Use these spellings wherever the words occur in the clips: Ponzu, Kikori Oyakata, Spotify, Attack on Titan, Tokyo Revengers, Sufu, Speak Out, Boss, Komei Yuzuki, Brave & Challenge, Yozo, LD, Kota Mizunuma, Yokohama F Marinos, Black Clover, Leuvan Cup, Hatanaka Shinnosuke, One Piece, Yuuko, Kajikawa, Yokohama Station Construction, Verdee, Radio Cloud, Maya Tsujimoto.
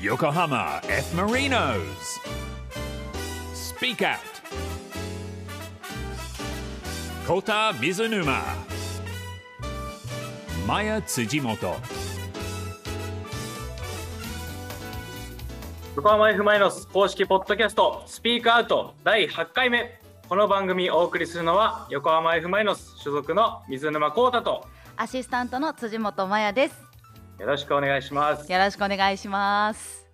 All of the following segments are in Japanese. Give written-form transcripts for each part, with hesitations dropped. Yokohama F Marinos. Speak Out. Kota Mizunuma. Maya Tsujimoto. 横浜 F マイノス公式ポッドキャストスピークアウト第8回目。この番組をお送りするのは横浜 F マイノス所属の水沼孝太とアシスタントの辻本真也です。よろしくお願いします。よろしくお願いします。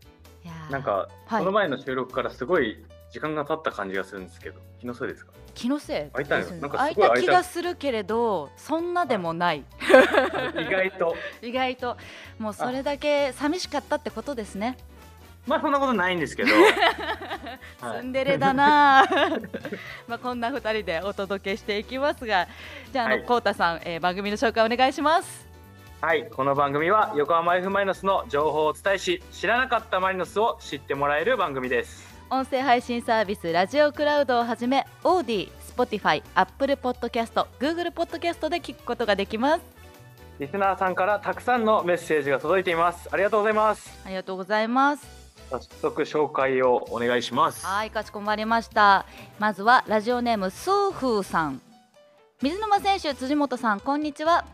いやなんか、はい、この前の収録からすごい時間が経った感じがするんですけど、気のせいですか？気のせい。空いた気がするけれど、そんなでもない。意外ともうそれだけ寂しかったってことですね。まあそんなことないんですけどツンデレだなまあこんな2人でお届けしていきますが、じゃあコウタさん、番組の紹介お願いします。はい、この番組は横浜 F マリノスの情報をお伝えし、知らなかったマリノスを知ってもらえる番組です。音声配信サービスラジオクラウドをはじめ、オーディ、Spotify、Apple Podcast、Google Podcast で聞くことができます。リスナーさんからたくさんのメッセージが届いています。ありがとうございます。ありがとうございます。早速紹介をお願いします。はい、かしこまりました。まずはラジオネームスーフーさん。水沼選手、辻本さん、こんにちは。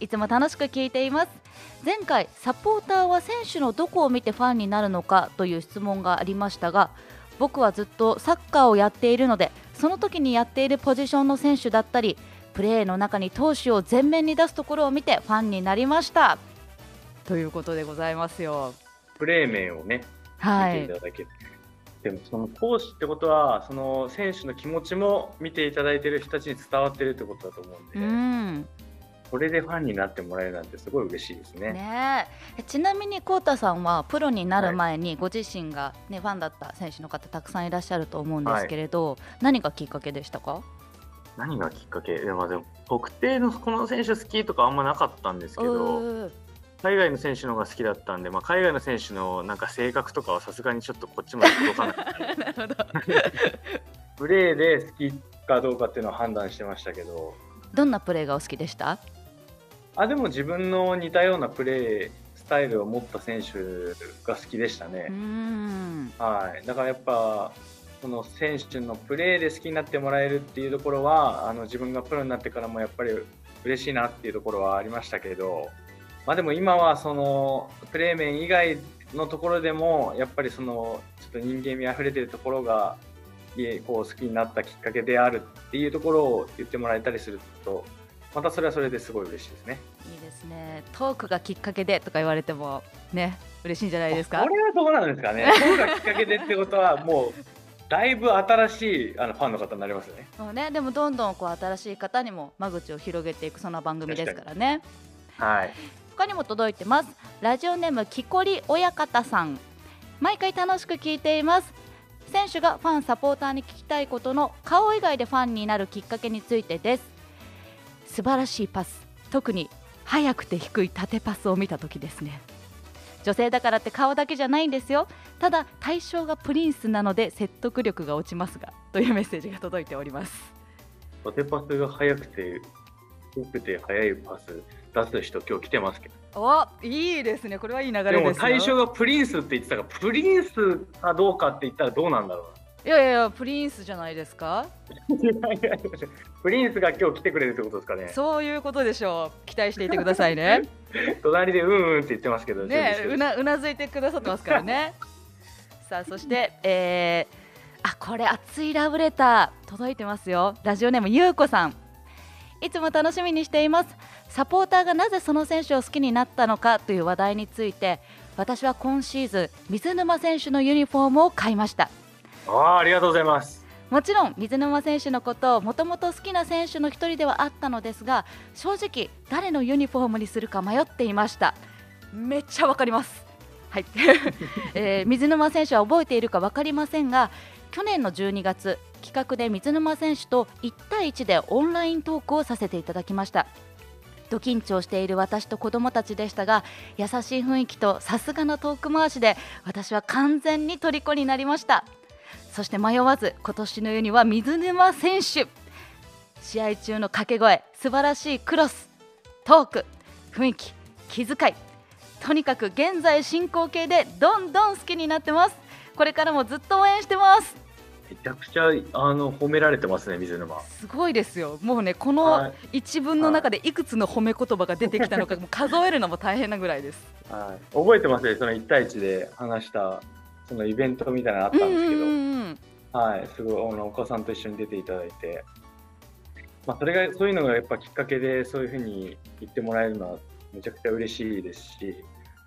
いつも楽しく聞いています。前回サポーターは選手のどこを見てファンになるのかという質問がありましたが、僕はずっとサッカーをやっているので、その時にやっているポジションの選手だったり、プレーの中に闘志を前面に出すところを見てファンになりましたということでございますよ。プレー面をね、はい、見ていただける。でもその闘志ってことは、その選手の気持ちも見ていただいている人たちに伝わっているってことだと思うんで、うん、これでファンになってもらえるなんてすごい嬉しいです ね。ちなみにコウタさんはプロになる前にご自身が、ね、ファンだった選手の方たくさんいらっしゃると思うんですけれど、はい、何がきっかけでしたか？何がきっかけ？でも特定のこの選手好きとかあんまなかったんですけど、海外の選手の方が好きだったんで、まあ、海外の選手のなんか性格とかはさすがにちょっとこっちまで届かなかったなるほどプレーで好きかどうかっていうのを判断してましたけど。どんなプレーがお好きでした？でも自分の似たようなプレースタイルを持った選手が好きでしたね。うん、はい、だからやっぱその選手のプレーで好きになってもらえるっていうところは、自分がプロになってからもやっぱり嬉しいなっていうところはありましたけど、まあ、でも今はそのプレー面以外のところでもやっぱりそのちょっと人間味あふれてるところがこう好きになったきっかけであるっていうところを言ってもらえたりすると、またそれはそれですごい嬉しいですね。いいですね。トークがきっかけでとか言われてもね、嬉しいんじゃないですか？これはどうなんですかね。トークがきっかけでってことはもうだいぶ新しいファンの方になりますよ ね。でもどんどんこう新しい方にも間口を広げていく、そんな番組ですからね。はい、他にも届いてます。ラジオネームきこり親方さん。毎回楽しく聞いています。選手がファン、サポーターに聞きたいことの顔以外でファンになるきっかけについてです。素晴らしいパス、特に速くて低い縦パスを見た時ですね。女性だからって顔だけじゃないんですよ。ただ対象がプリンスなので説得力が落ちますが、というメッセージが届いております。縦パスが速くて低くて速いパス出す人今日来てますけど。いいですね。これはいい流れですよ。でも対象がプリンスって言ってたから、プリンスかどうかって言ったらどうなんだろう。いやプリンスじゃないですかプリンスが今日来てくれるってことですかね。そういうことでしょう。期待していてくださいね隣でうんうんって言ってますけどね、うなずいてくださってますからねさあ、そして、これ熱いラブレター届いてますよ。ラジオネームゆうこさん。いつも楽しみにしています。サポーターがなぜその選手を好きになったのかという話題について、私は今シーズン水沼選手のユニフォームを買いました。ありがとうございます。もちろん水沼選手のことをもともと好きな選手の一人ではあったのですが、正直誰のユニフォームにするか迷っていました。めっちゃわかります、はい水沼選手は覚えているか分かりませんが、去年の12月企画で水沼選手と1対1でオンライントークをさせていただきました。ド緊張している私と子どもたちでしたが、優しい雰囲気とさすがのトーク回しで私は完全に虜になりました。そして迷わず今年の世には水沼選手、試合中の掛け声、素晴らしいクロス、トーク、雰囲気、気遣い、とにかく現在進行形でどんどん好きになってます。これからもずっと応援してます。めちゃくちゃ褒められてますね、水沼。すごいですよ。もうね、この一文の中でいくつの褒め言葉が出てきたのか、もう数えるのも大変なぐらいです。はい、覚えてますね、その1対1で話したそのイベントみたいなのあったんですけど、はい、すごいお子さんと一緒に出ていただいて、まあ、それがそういうのがやっぱきっかけでそういうふうに言ってもらえるのはめちゃくちゃ嬉しいですし、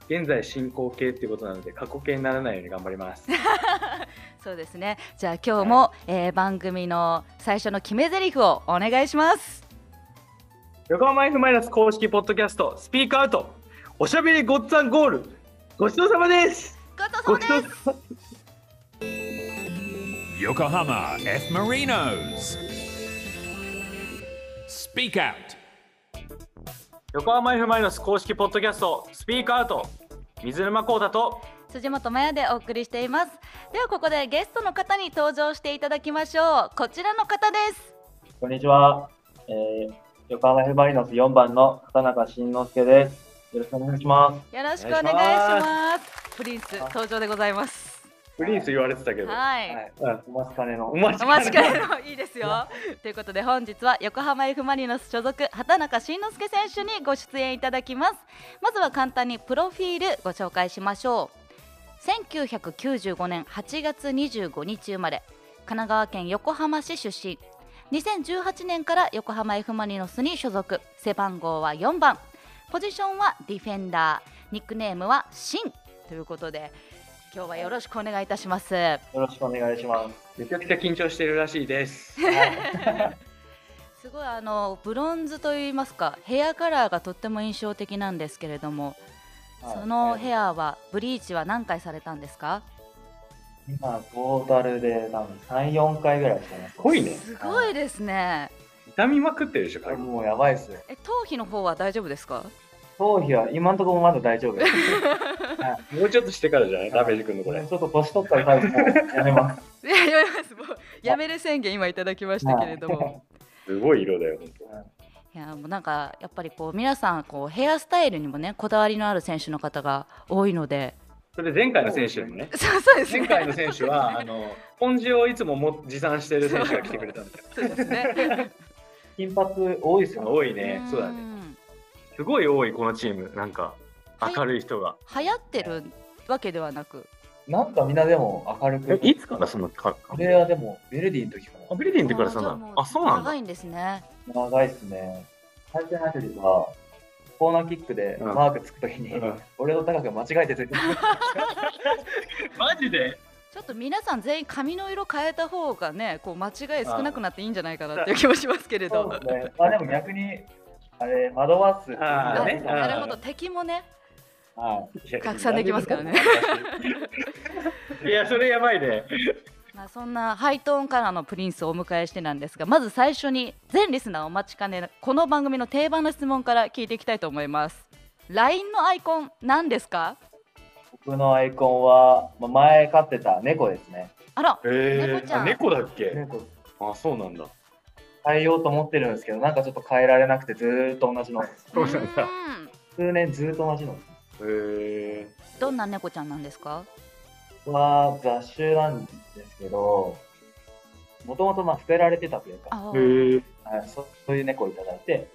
現在進行形ということなので過去形にならないように頑張ります。そうですね。じゃあ今日も、番組の最初の決め台詞をお願いします。横浜 F マイナス公式ポッドキャストスピークアウト、おしゃべりごっつぁんゴール、ごちそうさまです。ごちそうさまです。横浜 F マリノススピークアウト。横浜 F マリノス公式ポッドキャストスピークアウト、水沼孝太と辻本麻也でお送りしています。ではここでゲストの方に登場していただきましょう。こちらの方です。こんにちは、横浜 F マリノス4番の片中慎之介です。よろしくお願いします。よろしくお願いします。プリンス登場でございます。プリンス言われてたけど、はい、お待ちかねのいいですよ。ということで本日は横浜 F マリノス所属畑中慎之介選手にご出演いただきます。まずは簡単にプロフィールご紹介しましょう。1995年8月25日生まれ、神奈川県横浜市出身。2018年から横浜 F マリノスに所属、背番号は4番、ポジションはディフェンダー、ニックネームはシンということで、今日はよろしくお願いいたします。よろしくお願いします。めちゃくちゃ緊張しているらしいです、すごいブロンズといいますか、ヘアカラーがとっても印象的なんですけれども、そのヘアはブリーチは何回されたんですか？今トータルで多分 3,4 回ぐらいしてます。濃いね。すごいですね。痛みまくってるでしょ。もうやばいですよ。頭皮の方は大丈夫ですか？頭皮は今のところまだ大丈夫です。もうちょっとしてからじゃないダメージくんのこれ。ちょっと年取ったら多分やめます。やめます。もうやめる宣言今いただきましたけれども。すごい色だよ本当。いやもうなんかやっぱりこう皆さんこうヘアスタイルにもねこだわりのある選手の方が多いので。それ前回の選手もね。そうですね。前回の選手はポン酢をいつも持参している選手が来てくれたんだよ。そうですね。金髪多いですよね。多いね。そうだね。すごい多いこのチーム。なんか明るい人が流行ってるわけではなく、なんかみんなでも明るく。いつからそのかこれはでもベルディの時から。あ、ベルディの時からそんな。あ、そうなんだ。長いんですね。長いですね。最初の時はコーナーキックでマークつくときに、俺の高く間違えてついてる。マジで。ちょっと皆さん全員髪の色変えた方がね、こう間違い少なくなっていいんじゃないかなっていう気もしますけれど。そうですね。でも逆に。あれ惑わす。なるほど、敵もね拡散できますからね。いやそれやばいね。まあそんなハイトーンカラーのプリンスをお迎えしてなんですが、まず最初に全リスナーお待ちかねこの番組の定番の質問から聞いていきたいと思います。 LINE のアイコン何ですか？僕のアイコンは前飼ってた猫ですね。あら、猫ちゃん。猫だっけ？あ、そうなんだ。変えようと思ってるんですけど、なんかちょっと変えられなくてずっと同じの。そうなんだ。数年ずっと同じの。へー。どんな猫ちゃんなんですか？は雑種なんですけど、もともとまあ捨てられてたというか、はい、そういう猫をいただいて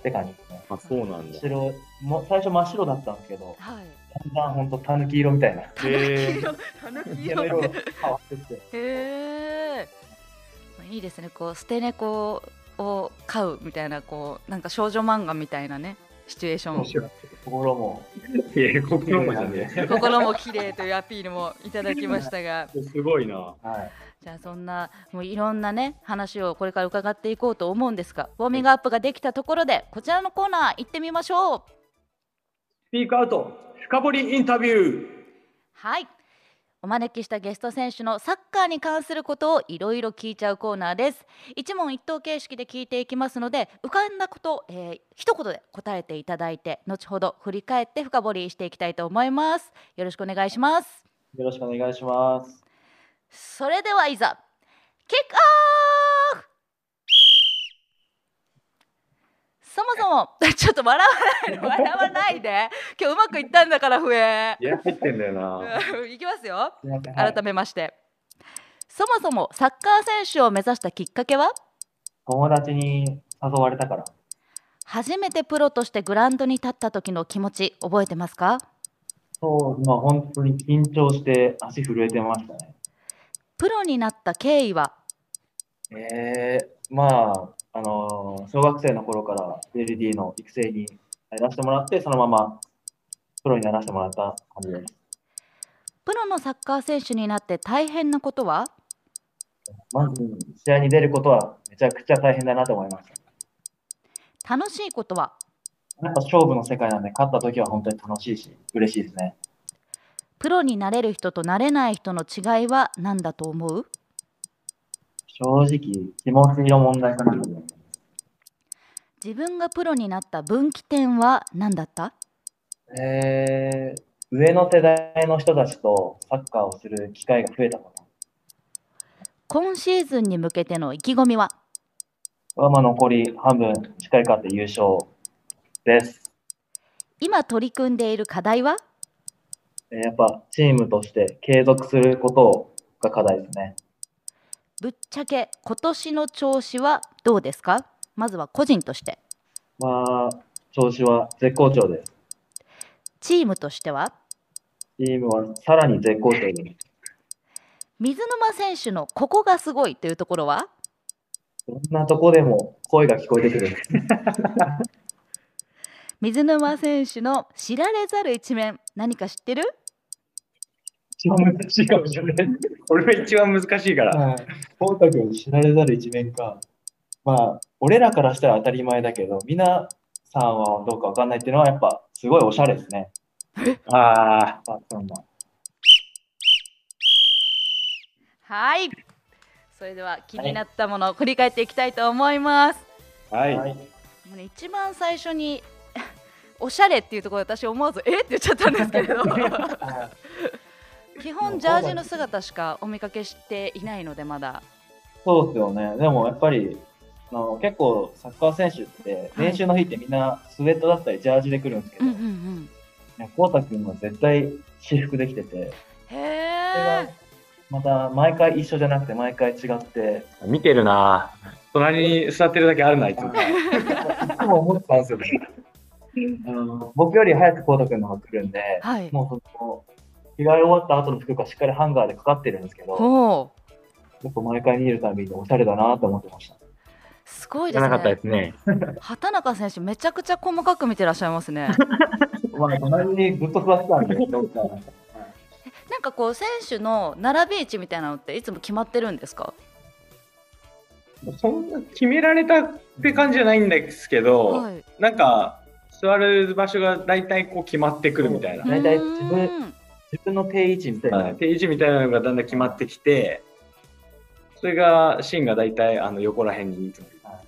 って感じですね。あ、そうなんだ。白も最初真っ白だったんですけど、はい、だんだん本当タヌキ色みたいな。タヌキ色変わってて。へー。いいですね。こう捨て猫を飼うみたいな、こうなんか少女漫画みたいなねシチュエーション。心も綺麗というアピールもいただきましたが、すごいな。はい、じゃあそんなもういろんなね話をこれから伺っていこうと思うんですが、ウォーミングアップができたところでこちらのコーナー行ってみましょう。スピークアウト深掘りインタビュー。はい。お招きしたゲスト選手のサッカーに関することをいろいろ聞いちゃうコーナーです。一問一答形式で聞いていきますので、浮かんだこと、一言で答えていただいて、後ほど振り返って深掘りしていきたいと思います。よろしくお願いします。よろしくお願いします。それではいざキックオフ。そもそもちょっと笑わないで今日うまくいったんだから笛いや入ってんだよな行きますよ。改めまして、はい、そもそもサッカー選手を目指したきっかけは友達に誘われたから。初めてプロとしてグラウンドに立った時の気持ち覚えてますか？そう、まあ、本当に緊張して足震えてましたね。プロになった経緯はまあ小学生の頃から LD の育成に入らせてもらってそのままプロにならせてもらった感じです。プロのサッカー選手になって大変なことは？まず試合に出ることはめちゃくちゃ大変だなと思いました。楽しいことは？やっぱ勝負の世界なんで勝った時は本当に楽しいし嬉しいですね。プロになれる人となれない人の違いは何だと思う？正直気持ちの問題かな。自分がプロになった分岐点は何だった？上の世代の人たちとサッカーをする機会が増えたこと。今シーズンに向けての意気込みは？残り半分近いかって優勝です。今取り組んでいる課題は？やっぱチームとして継続することが課題ですね。ぶっちゃけ今年の調子はどうですか？まずは個人として。調子は絶好調です。チームとしては？チームはさらに絶好調です。水沼選手のここがすごいというところは？どんなとこでも声が聞こえてくる。水沼選手の知られざる一面、何か知ってる？一番難しいかもしれない。俺は一番難しいから。ポンタ君知られざる一面か。まあ、俺らからしたら当たり前だけど、皆さんはどうかわかんないっていうのは、やっぱすごいおしゃれですね。はい。それでは気になったものを振り返っていきたいと思います。はい。一番最初におしゃれっていうところで私思わずえって言っちゃったんですけれど。基本ジャージの姿しかお見かけしていないのでまだ。そうですよね。でもやっぱり結構サッカー選手って練習の日ってみんなスウェットだったりジャージで来るんですけど、コウタ君は絶対私服できてて、それがまた毎回一緒じゃなくて毎回違って見てるな。隣に座ってるだけあるな、いつも。いつも思ったんですよね。僕より早くコウタ君の方が来るんで、はい、もうその着替え終わった後の服がしっかりハンガーでかかってるんですけど、やっぱ毎回見るたびにおしゃれだなと思ってました。すごいですね。なかったですね。畑中選手めちゃくちゃ細かく見てらっしゃいますね。隣にずっと座ってたんで。なんかこう選手の並び位置みたいなのっていつも決まってるんですか？そんな決められたって感じじゃないんですけど、はい、なんか座る場所が大体こう決まってくるみたいな。大体自分の定位置みたいな、定位置みたいなのがだんだん決まってきて、それがシーンがだいたい横ら辺にいつも。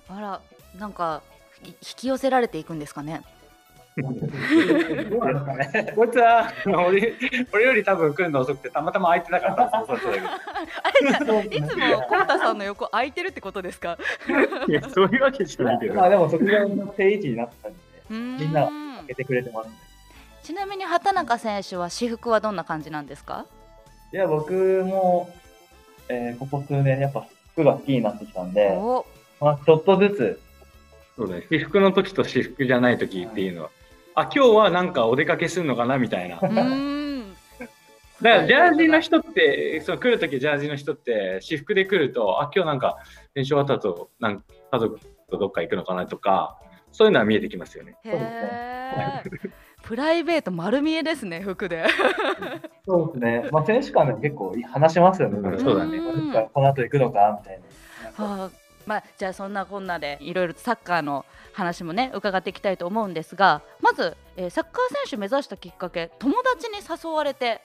あら、なんか引き寄せられていくんですかね。こいつは俺より多分来るの遅くてたまたま空いてなかったんですよ。あれいつもコウタさんの横空いてるってことですか？いや、そういうわけじゃないけど。でもそこら辺の定位置になったんで、みんな開けてくれてますね。ちなみに畑中選手は私服はどんな感じなんですか？いや、僕も、ここ数年やっぱ服が好きになってきたんで、ちょっとずつ。そうだね、私服の時と私服じゃない時っていうのは、今日はなんかお出かけするのかなみたいな。だからジャージの人ってその来る時ジャージの人って私服で来ると、今日なんか練習終わった後なんか家族とどっか行くのかなとか、そういうのは見えてきますよね。プライベート丸見えですね、服で。そうですね。選手間でも結構話しますよね。そうだね。この後行くのかみたいな。じゃあそんなこんなでいろいろサッカーの話もね伺っていきたいと思うんですが、まずサッカー選手目指したきっかけ、友達に誘われて。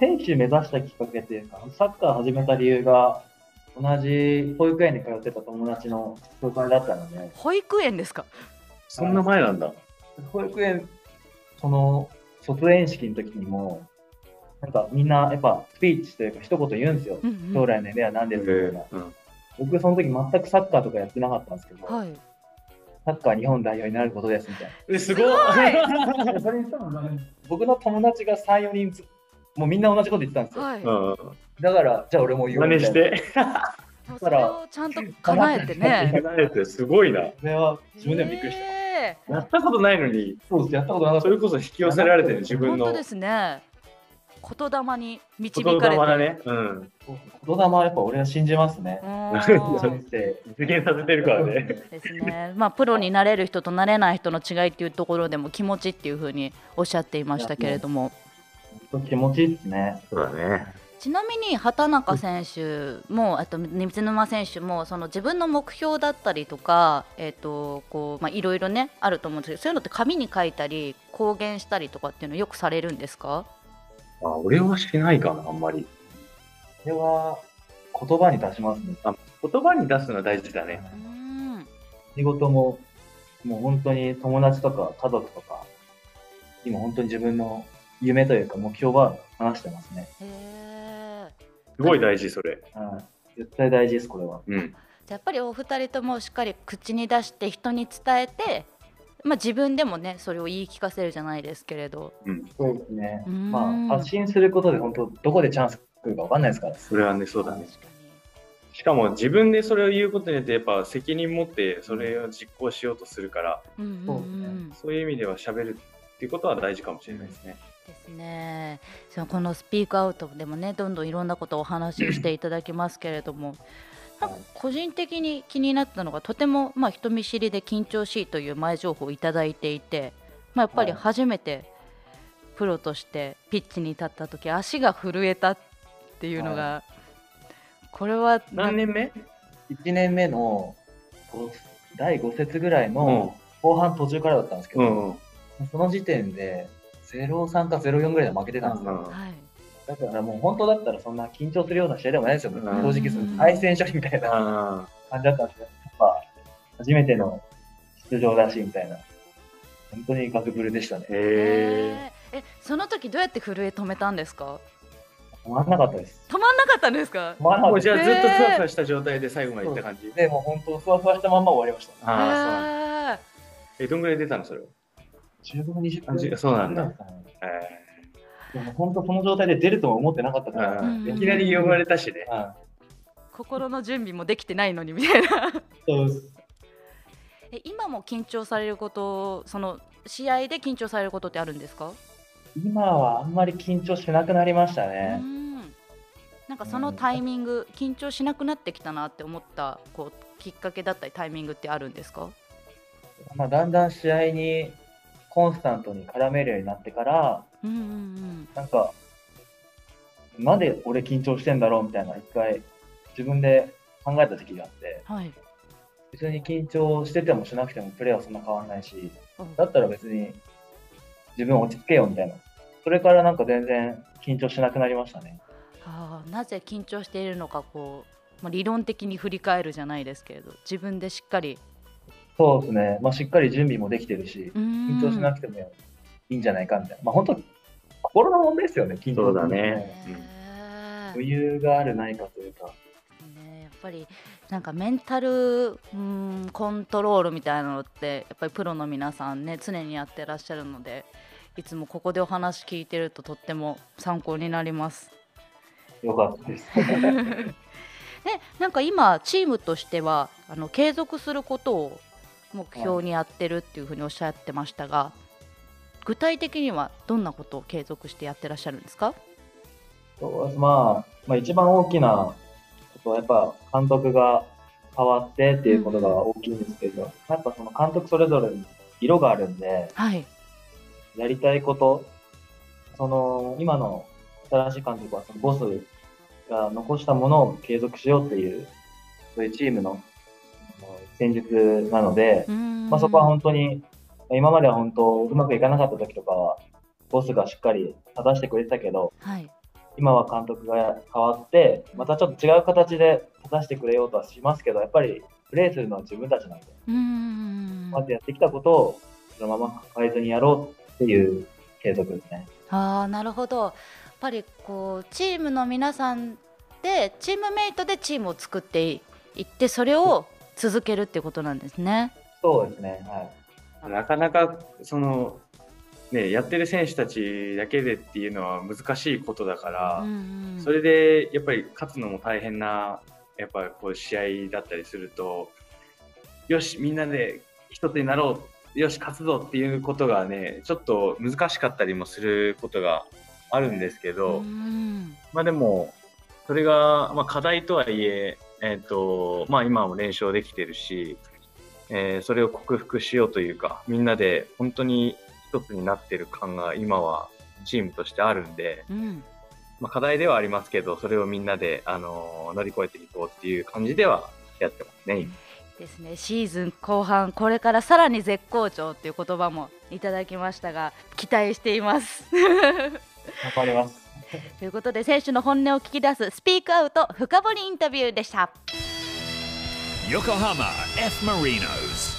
選手目指したきっかけっていうか、サッカー始めた理由が同じ保育園に通ってた友達の紹介だったので。保育園ですか？そんな前なんだ。保育園、その卒園式の時にもなんかみんなやっぱスピーチというか一言言うんですよ。将来の夢は何ですかみたいな。僕その時全くサッカーとかやってなかったんですけど、はい、サッカー日本代表になることですみたいな。すごいそれにしたの、ね、僕の友達が 3,4 人ずもうみんな同じこと言ってたんですよ、はい、だからじゃあ俺も言おうみたいな。何してそれをちゃんと叶えてね。叶えてすごいな。それは自分でもびっくりした、やったことないのに。そうです、やったことない。それこそ引き寄せられてる自分の。本当ですね。言霊に導かれて。言霊だね。うん。言霊はやっぱ俺は信じますね。実現させてるからね。ですね。まあプロになれる人となれない人の違いっていうところでも気持ちっていうふうにおっしゃっていましたけれども。本当気持ちいいですね。そうだね。ちなみに畑中選手も水沼選手もその自分の目標だったりとか、いろいろねあると思うんですけど、そういうのって紙に書いたり公言したりとかっていうのよくされるんですか？あ、俺はしないかな、あんまり。これは言葉に出しますね。あ、言葉に出すのは大事だね。うん。仕事ももう本当に友達とか家族とか今本当に自分の夢というか目標は話してますね。すごい大事それ、うん、絶対大事ですこれは、うん、やっぱりお二人ともしっかり口に出して人に伝えて、まあ、自分でもねそれを言い聞かせるじゃないですけれど、うん、そうですね、まあ、発信することで本当どこでチャンス来るか分かんないですから。それはね、そうだね。しかも自分でそれを言うことによってやっぱ責任持ってそれを実行しようとするから、うん、そうですね、そういう意味では喋るっていうことは大事かもしれないですね。ですね、このスピークアウトでもねどんどんいろんなことをお話ししていただきますけれども、なんか個人的に気になったのがとても、まあ、人見知りで緊張しいという前情報をいただいていて、まあ、やっぱり初めてプロとしてピッチに立った時足が震えたっていうのが、はい、これは何年目 ?1 年目の第5節ぐらいの後半途中からだったんですけど、うん、その時点で0-3か0-4ぐらいで負けてたんですよ、はい、だからもう本当だったらそんな緊張するような試合でもないですよ、正直その対戦処理みたいな感じだったんですけど、やっぱ初めての出場だしみたいな、本当にガクブルでしたね。その時どうやって震え止めたんですか？止まんなかったです。止まんなかったんですか？もうじゃあずっとふわふわした状態で最後までいった感じで、もう本当ふわふわしたまんま終わりました。あ、そう。どんぐらい出たのそれは？15、20分。そうなんだ。でも本当この状態で出るとは思ってなかったから、いきなり呼ばれたしね。心の準備もできてないのにみたいな。そうです。今も緊張されること、その試合で緊張されることってあるんですか？今はあんまり緊張しなくなりましたね。なんかそのタイミング、緊張しなくなってきたなって思ったこうきっかけだったりタイミングってあるんですか？まあだんだん試合にコンスタントに絡めるようになってから、なんかなんで俺緊張してんだろうみたいな一回自分で考えた時期があって、はい、別に緊張しててもしなくてもプレーはそんな変わんないし、だったら別に自分落ち着けよみたいな、それからなんか全然緊張しなくなりましたね。ああ、なぜ緊張しているのかこう、まあ、理論的に振り返るじゃないですけれど、自分でしっかり。そうですね、まあ、しっかり準備もできてるし、緊張しなくてもいいんじゃないかみたいな、まあ、本当心の問題ですよね、緊張だね。余裕があるないかというか、やっぱりなんかメンタルコントロールみたいなのってやっぱりプロの皆さんね常にやってらっしゃるので、いつもここでお話聞いてるととっても参考になります。よかったですで、なんか今チームとしては継続することを目標にやってるっていうふうにおっしゃってましたが、具体的にはどんなことを継続してやってらっしゃるんですか？まあ一番大きなことはやっぱ監督が変わってっていうことが大きいんですけど、やっぱその監督それぞれに色があるんで、はい、やりたいこと、その今の新しい監督はそのボスが残したものを継続しようっていうそういうチームの戦術なので、まあ、そこは本当に今までは本当うまくいかなかった時とかはボスがしっかり正してくれてたけど、はい、今は監督が変わってまたちょっと違う形で正してくれようとはしますけど、やっぱりプレーするのは自分たちなんで、まずやってきたことをそのまま変えずにやろうっていう継続ですね。あ、なるほど。やっぱりこうチームの皆さんでチームメイトでチームを作っていってそれを続けるってことなんですね。そうですね、はい、なかなかその、ね、やってる選手たちだけでっていうのは難しいことだから、うんうん、それでやっぱり勝つのも大変なやっぱこう試合だったりすると、よしみんなで一つになろう、よし勝つぞっていうことがねちょっと難しかったりもすることがあるんですけど、うん、まあでもそれが、まあ、課題とはいえまあ、今も連勝できてるし、それを克服しようというか、みんなで本当に一つになってる感が今はチームとしてあるんで、うん、まあ、課題ではありますけど、それをみんなで、乗り越えていこうっていう感じではやってますね。ですね、シーズン後半これからさらに絶好調っていう言葉もいただきましたが、期待しています頑張りますということで、選手の本音を聞き出すスピークアウト深掘りインタビューでした。横浜 F ・マリノス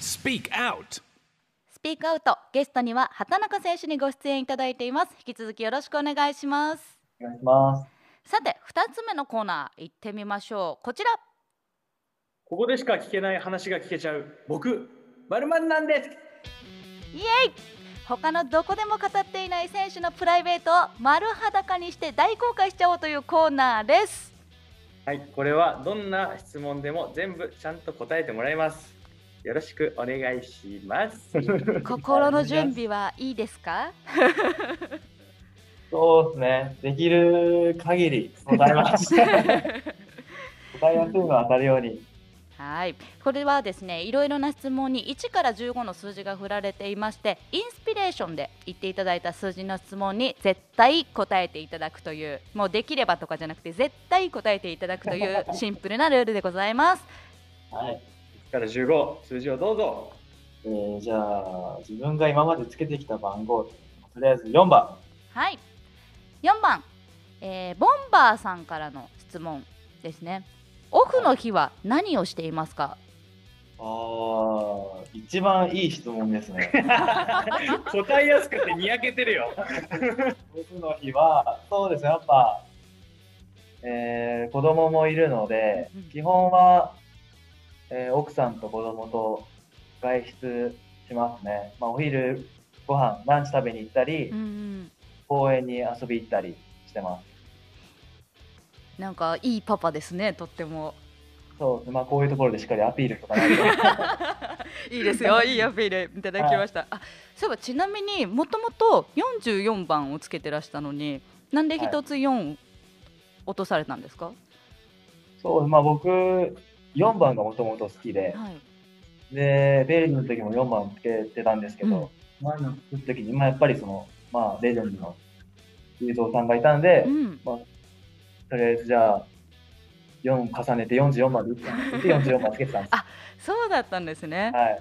スピークアウト。スピークアウト、ゲストには畑中選手にご出演いただいています。引き続きよろしくお願いします。お願いします。さて、2つ目のコーナー行ってみましょう。こちら、ここでしか聞けない話が聞けちゃう僕〇〇なんです。イエイ。他のどこでも語っていない選手のプライベートを丸裸にして大公開しちゃおうというコーナーです。はい、これはどんな質問でも全部ちゃんと答えてもらいます。よろしくお願いします。心の準備はいいですかそうですね、できる限り答えます答えやすいのは当たるように。はい、これはですね、いろいろな質問に1から15の数字が振られていまして、インスピレーションで言っていただいた数字の質問に絶対答えていただくという、もうできればとかじゃなくて絶対答えていただくというシンプルなルールでございますはい、1から15、数字をどうぞ。じゃあ自分が今までつけてきた番号、とりあえず4番。はい、4番、ボンバーさんからの質問ですね。オフの日は何をしていますか？一番いい質問ですね答えやすくてにやけてるよオフの日はそうですね、やっぱ、子供もいるので、うん、基本は、奥さんと子供と外出しますね。まあ、お昼ご飯ランチ食べに行ったり、うんうん、公園に遊び行ったりしてます。なんかいいパパですね、とっても。そう、まあ、こういうところでしっかりアピールとかないといいですよ、いいアピールいただきました、はい。あ、そういえばちなみにもともと44番をつけてらしたのに、なんで1つ4落とされたんですか？はい、そう、まあ、僕4番がもともと好きで、はい、でベイルの時も4番つけてたんですけど、うん、前の時に、まあ、やっぱりその、まあ、レジェンドの雄三さんがいたんで、うん、まあとりあえずじゃあ4重ねて44まで打って44までつけてたんですあ、そうだったんですね。はい、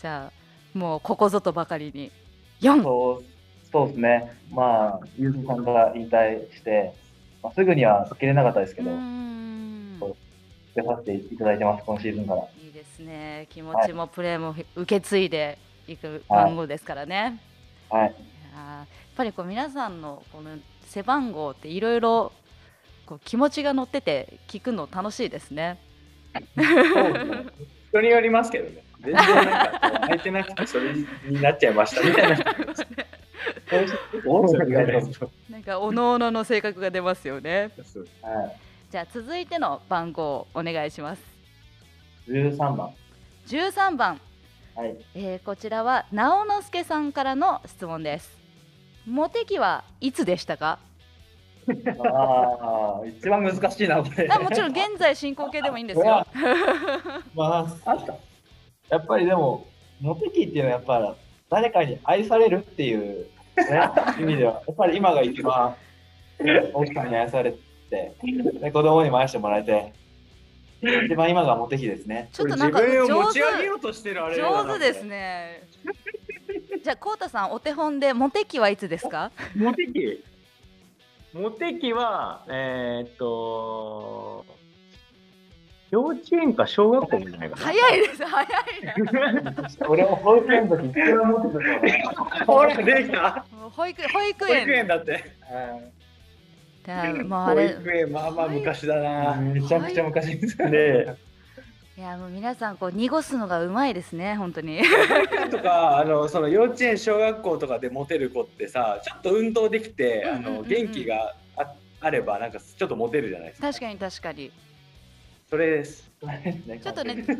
じゃあもうここぞとばかりに4。そうですね、まあゆうさんが引退して、まあ、すぐにはつけれなかったですけど、出させていただいてます、今シーズンから。いいですね、気持ちもプレーも受け継いでいく番号ですからね。はい、はい、いや、やっぱりこう皆さんのこの背番号っていろいろこう気持ちが乗ってて聞くの楽しいですね。人によりますけどね。全然なんか空いてなくてそれになっちゃいましたみたいな。なんかおのおのの性格が出ますよね。はい、じゃあ続いての番号お願いします。13番。13番。はい、こちらは直之助さんからの質問です。モテ期はいつでしたか？あ、一番難しいなこれ。もちろん現在進行形でもいいんですよまあ、あったやっぱりでもモテ期っていうのはやっぱ誰かに愛されるっていう、ね、意味ではやっぱり今が一番奥さんに愛されてで子供にも愛してもらえて一番今がモテ期ですね。ちょっとなんか自分を持ち上げようとしてるあれ上手ですねじゃあコウタさんお手本でモテ期はいつですか？モテ期は、幼稚園か小学校みたいな。早いです、早いです俺も保育園の時一番モテてたほら、できた保育園だってだ、もうあれ保育園、まあまあ昔だな、めちゃくちゃ昔ですねいやもう皆さんこう濁すのがうまいですね本当に。とかその幼稚園小学校とかでモテる子ってさ、ちょっと運動できて元気があればなんかちょっとモテるじゃないですか。確かに確かに。それです。ちょっとね中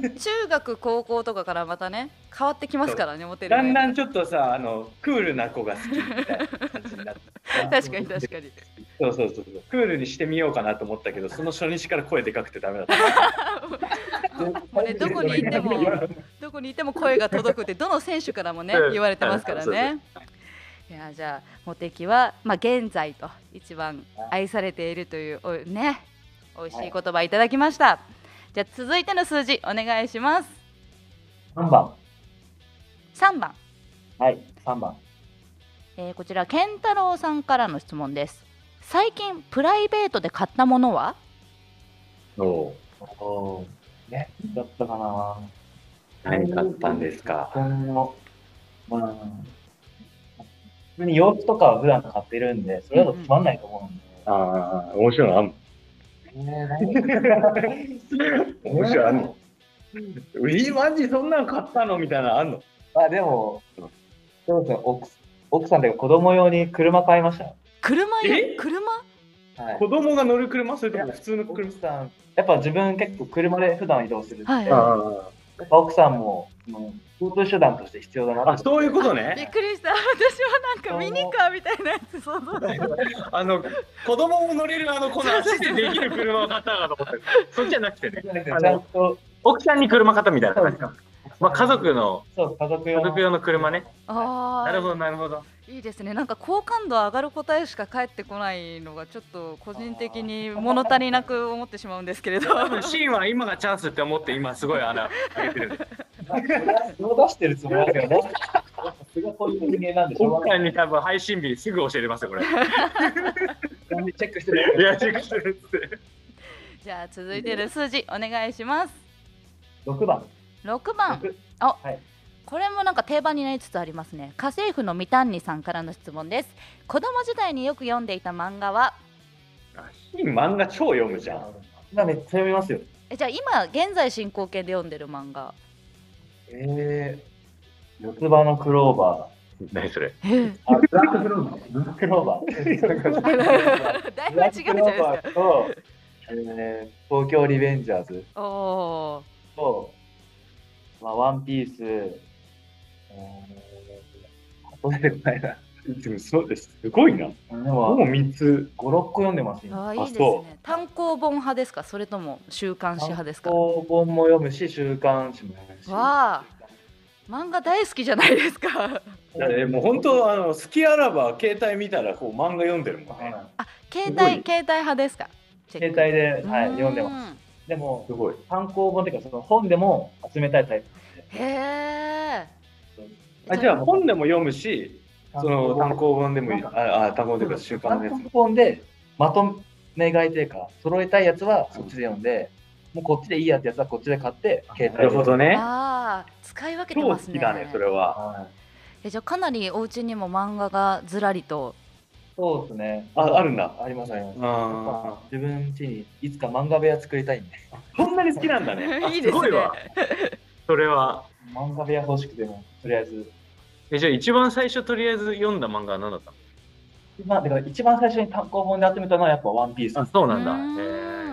学高校とかからまたね変わってきますからねモテる、ね。だんだんちょっとさクールな子が好きみたいな感じになって。確かに確かに。そうクールにしてみようかなと思ったけど、その初日から声でかくてダメだった。もうね、どこにいても声が届くってどの選手からもね言われてますからね。いやじゃあモテ期は、まあ、現在と一番愛されているというねおいしい言葉いただきました、はい、じゃあ続いての数字お願いします。3番はい3番。こちら健太郎さんからの質問です。最近プライベートで買ったものは？ね、だったかな。何買ったんですか？普通に洋服とかは普段買ってるんで、それだとつまんないと思うんで。ああ、面白いのあんの？面白いあんの？マジそんなん買ったのみたいなのあんの？あ、でも、そうですね、奥さんというか子供用に車買いました。車？はい、子供が乗る車、それとも普通の車？やっぱ自分結構車で普段移動するって、はい、やっぱ奥さんも交通手段として必要だなって。そういうことね。びっくりした。私はなんかミニカーみたいなやつ想像してた。子供も乗れるこの足でできる車を買ったのかと思ってそっちじゃなくてね、奥さんに車買ったみたいな感じ。まあ家族用の車ね。なるほどなるほど。いいですね。なんか好感度上がる答えしか返ってこないのがちょっと個人的に物足りなく思ってしまうんですけれど。シーンは今がチャンスって思って今すごい穴開けてる。出してるつもりだけどね。すごいこういう人間なんでしょう。今回に多分配信日すぐ教えれますよこれ。チェックしてる。いやチェックしてるって。じゃあ続いてる数字お願いします。6番。あ、はい、これもなんか定番になりつつありますね。家政婦のみたんにさんからの質問です。子供時代によく読んでいた漫画は？漫画超読むじゃん。今めっちゃ読みますよ。じゃあ今現在進行形で読んでる漫画。四つ葉のクローバー。何それ？ブラッククローバー。だいぶ違うじゃないですか。と、東京リベンジャーズと、まあ、ワンピース、すごいな。もう3つ、5、6個読んでますよ。あ、いいですね。単行本派ですか、それとも週刊誌派ですか？単行本も読むし、週刊誌も読むし。わー、漫画大好きじゃないですか。もう本当、好きあらば、携帯見たらこう漫画読んでるもんね。あ、携帯派ですか？携帯で、はい、読んでます。でも単行本というかその本でも集めたいタイプ。へえ。じゃあ本でも読むし、その単行本でも単行本というか週刊で。単行本でまとめ買いというか揃えたいやつはそっちで読んで、もうこっちでいいやつはこっちで買って携帯。なるほどね。ああ、使い分けてますね。好きだねそれは。じゃあかなりお家にも漫画がずらりと。そうですね。あるんだ。ありますあります。自分家にいつか漫画部屋作りたいんで。そんなに好きなんだね。いいですね。すごいわ。それは。漫画部屋欲しくてもとりあえず。じゃあ一番最初とりあえず読んだ漫画は何だったの？まあだから一番最初に単行本で集めたのはやっぱワンピース。あ、そうなんだ。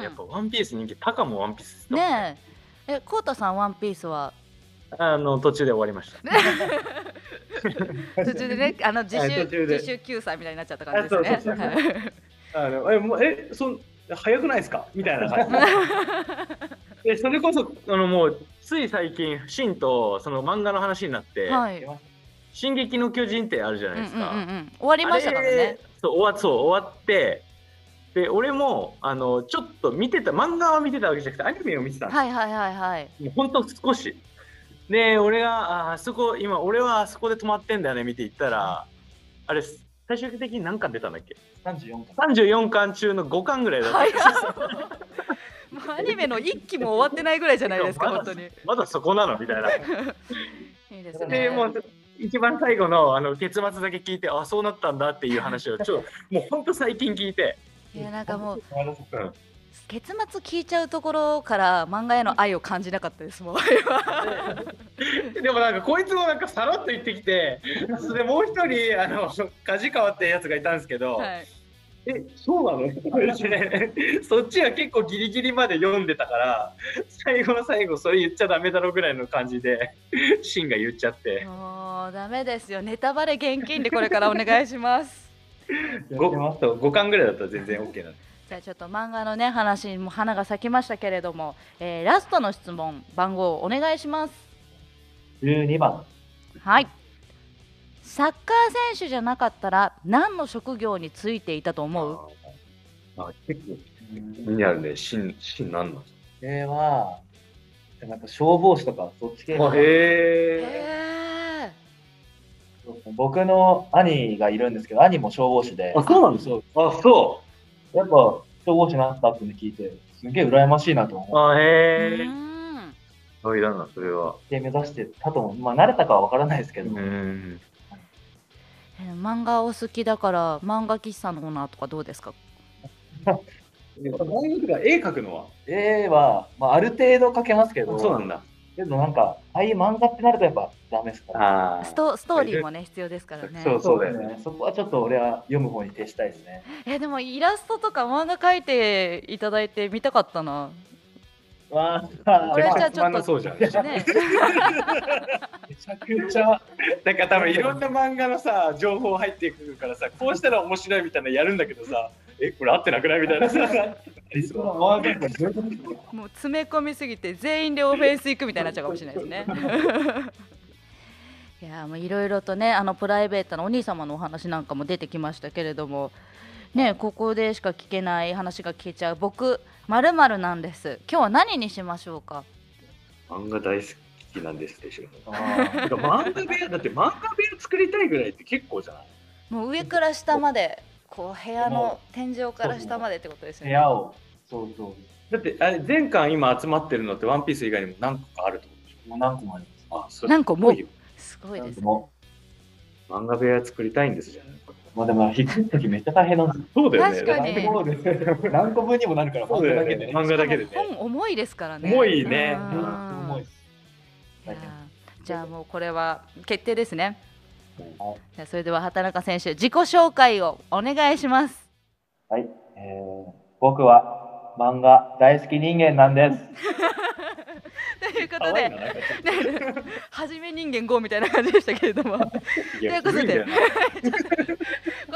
やっぱワンピース人気。タカもワンピース。ねえ。コウタさんワンピースは？途中で終わりました。途中でね、自習救済みたいになっちゃった感じですね。早くないですかみたいな感じで。それこそもうつい最近シンとその漫画の話になって「進撃の巨人」ってあるじゃないですか。終わりましたからね。そう終わって、で俺もちょっと見てた、漫画は見てたわけじゃなくてアニメを見てたんです。ほんと少しで、俺があそこ今俺はあそこで止まってんだよね見ていったら、あれ最終的に何巻出たんだっけ？34巻中の5巻ぐらいだった。アニメの1期も終わってないぐらいじゃないですか。本当にまだそこなのみたいな。いいですね。でもう一番最後の結末だけ聞いて、あ、そうなったんだっていう話をもうほんと最近聞いて。いやなんかもう結末聞いちゃうところから漫画への愛を感じなかったですもんでもなんかこいつもなんかさらっと言ってきてでもう一人梶川ってやつがいたんですけど、はい、そうなのそっちは結構ギリギリまで読んでたから最後の最後それ言っちゃダメだろぐらいの感じでシンが言っちゃって、もうダメですよ、ネタバレ厳禁でこれからお願いします5巻ぐらいだったら全然 OK なんですじゃあちょっと漫画のね話にも花が咲きましたけれども、ラストの質問番号をお願いします。12番。はい。サッカー選手じゃなかったら何の職業についていたと思う？結構気になるね。何なんですか？これはなんか消防士とかそっち系の。僕の兄がいるんですけど、兄も消防士で。あ、そうなんですよ。あ、そう。やっぱ消防士になったって聞いてすげえ羨ましいなと思う。あ、へえ。そういらんな、それは。で目指してたと思う。まあ慣れたかは分からないですけど。漫画お好きだから漫画喫茶のオーナーとかどうですか？漫画が絵描くのは？絵はまあある程度描けますけど。そうなんだ。けどなんかああいう漫画ってなるとやっぱダメですから、ね、ストーリーもね必要ですからね。そうだよね。そこはちょっと俺は読む方に徹したいですね。でもイラストとか漫画描いていただいてみたかったな。わあ、これじゃあちょっとそうじゃん。めちゃくちゃなんか多分いろんな漫画のさ情報入ってくるからさ、こうしたら面白いみたいなやるんだけどさ、これ合ってなくないみたいなさ。もう詰め込みすぎて全員でオフェンス行くみたいになっちゃうかもしれないですね。いやもういろいろとねプライベートのお兄様のお話なんかも出てきましたけれどもね、ここでしか聞けない話が聞けちゃう僕○○なんです。今日は何にしましょうか？漫画大好きなんですでしょ。漫画部屋だって、漫画部屋作りたいぐらいって結構じゃない？もう上から下までこう部屋の天井から下までってことですよね。部屋をそうだってあれ全巻今集まってるのってワンピース以外にも何個かあるってことでしょ？もう何個もあります。何個もすごいですね。漫画部屋作りたいんですじゃない。まあでも引っ越す時めっちゃ大変なんです。そうだよね。確かに何個分にもなるから漫画だけで。漫画だけでね。本重いですからね。重いね。重い。じゃあもうこれは決定ですね。それでは畑中選手自己紹介をお願いします。はい、僕は漫画大好き人間なんです。ということで、はじめ人間GOみたいな感じでしたけれども、ということで、ゴー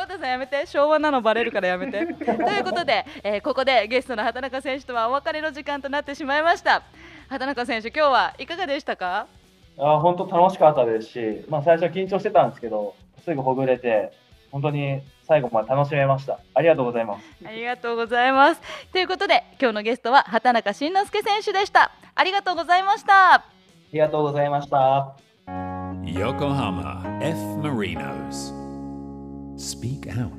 タさんやめて、昭和なのバレるからやめて。ということで、ここでゲストの畑中選手とはお別れの時間となってしまいました。畑中選手、今日はいかがでしたか？本当楽しかったですし、まあ、最初緊張してたんですけどすぐほぐれて本当に最後まで楽しめました。ありがとうございます。ありがとうございます。ということで今日のゲストは畑中慎之介選手でした。ありがとうございました。ありがとうございました。横浜 F マリノス Speak Out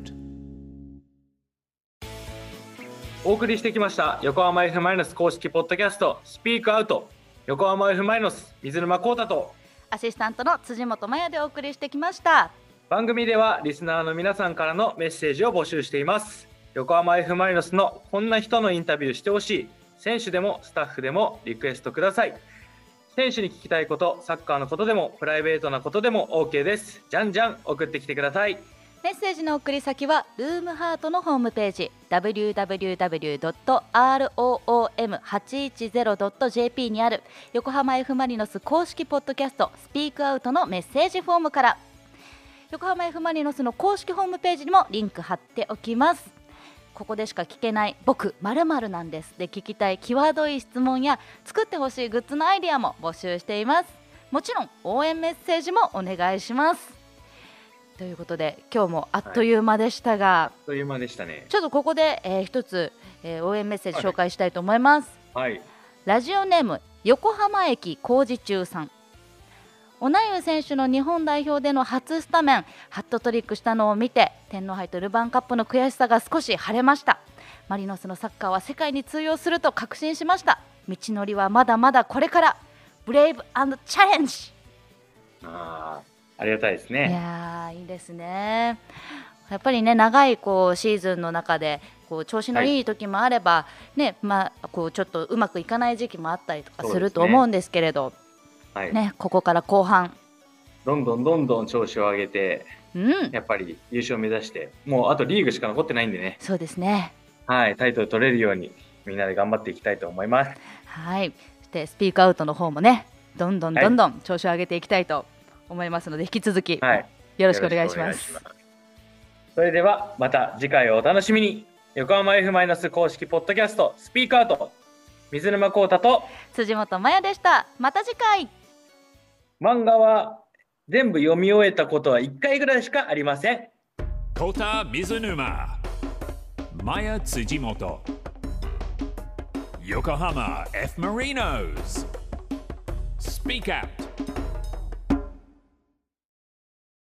お送りしてきました横浜 F マリノス公式ポッドキャスト Speak Out、横浜 F マリノス水沼孝太とアシスタントの辻本真也でお送りしてきました。番組ではリスナーの皆さんからのメッセージを募集しています。横浜 F マリノスのこんな人のインタビューしてほしい、選手でもスタッフでもリクエストください。選手に聞きたいこと、サッカーのことでもプライベートなことでも OK です。じゃんじゃん送ってきてください。メッセージの送り先はルームハートのホームページ www.room810.jp にある横浜 F マリノス公式ポッドキャストスピークアウトのメッセージフォームから、横浜 F マリノスの公式ホームページにもリンク貼っておきます。ここでしか聞けない僕○○なんですで聞きたい際どい質問や作ってほしいグッズのアイデアも募集しています。もちろん応援メッセージもお願いします。ということで今日もあっという間でしたが、あっという間でしたね。ちょっとここで一つ応援メッセージ紹介したいと思います。はい、ラジオネーム横浜駅工事中さん。小名湯選手の日本代表での初スタメン、ハットトリックしたのを見て天皇杯とルヴァンカップの悔しさが少し晴れました。マリノスのサッカーは世界に通用すると確信しました。道のりはまだまだこれから、ブレイブ&チャレンジ。ありがたいですね。いや、いいですね。やっぱりね長いこうシーズンの中でこう調子のいい時もあれば、ね、まあ、こうちょっとうまくいかない時期もあったりとかすると思うんですけれど、はいね、ここから後半どんどん調子を上げて、うん、やっぱり優勝を目指して、もうあとリーグしか残ってないんでね。そうですね、はい、タイトル取れるようにみんなで頑張っていきたいと思います。はい、そしてスピークアウトの方もね、どんどん調子を上げていきたいと思いますので、引き続きよろしくお願いします。それではまた次回をお楽しみに。横浜 F- 公式ポッドキャストスピークアウト、水沼孝太と辻本真也でした。また次回。漫画は全部読み終えたことは1回ぐらいしかありません。孝太、水沼、真也、辻本、横浜 F- スピークアウト。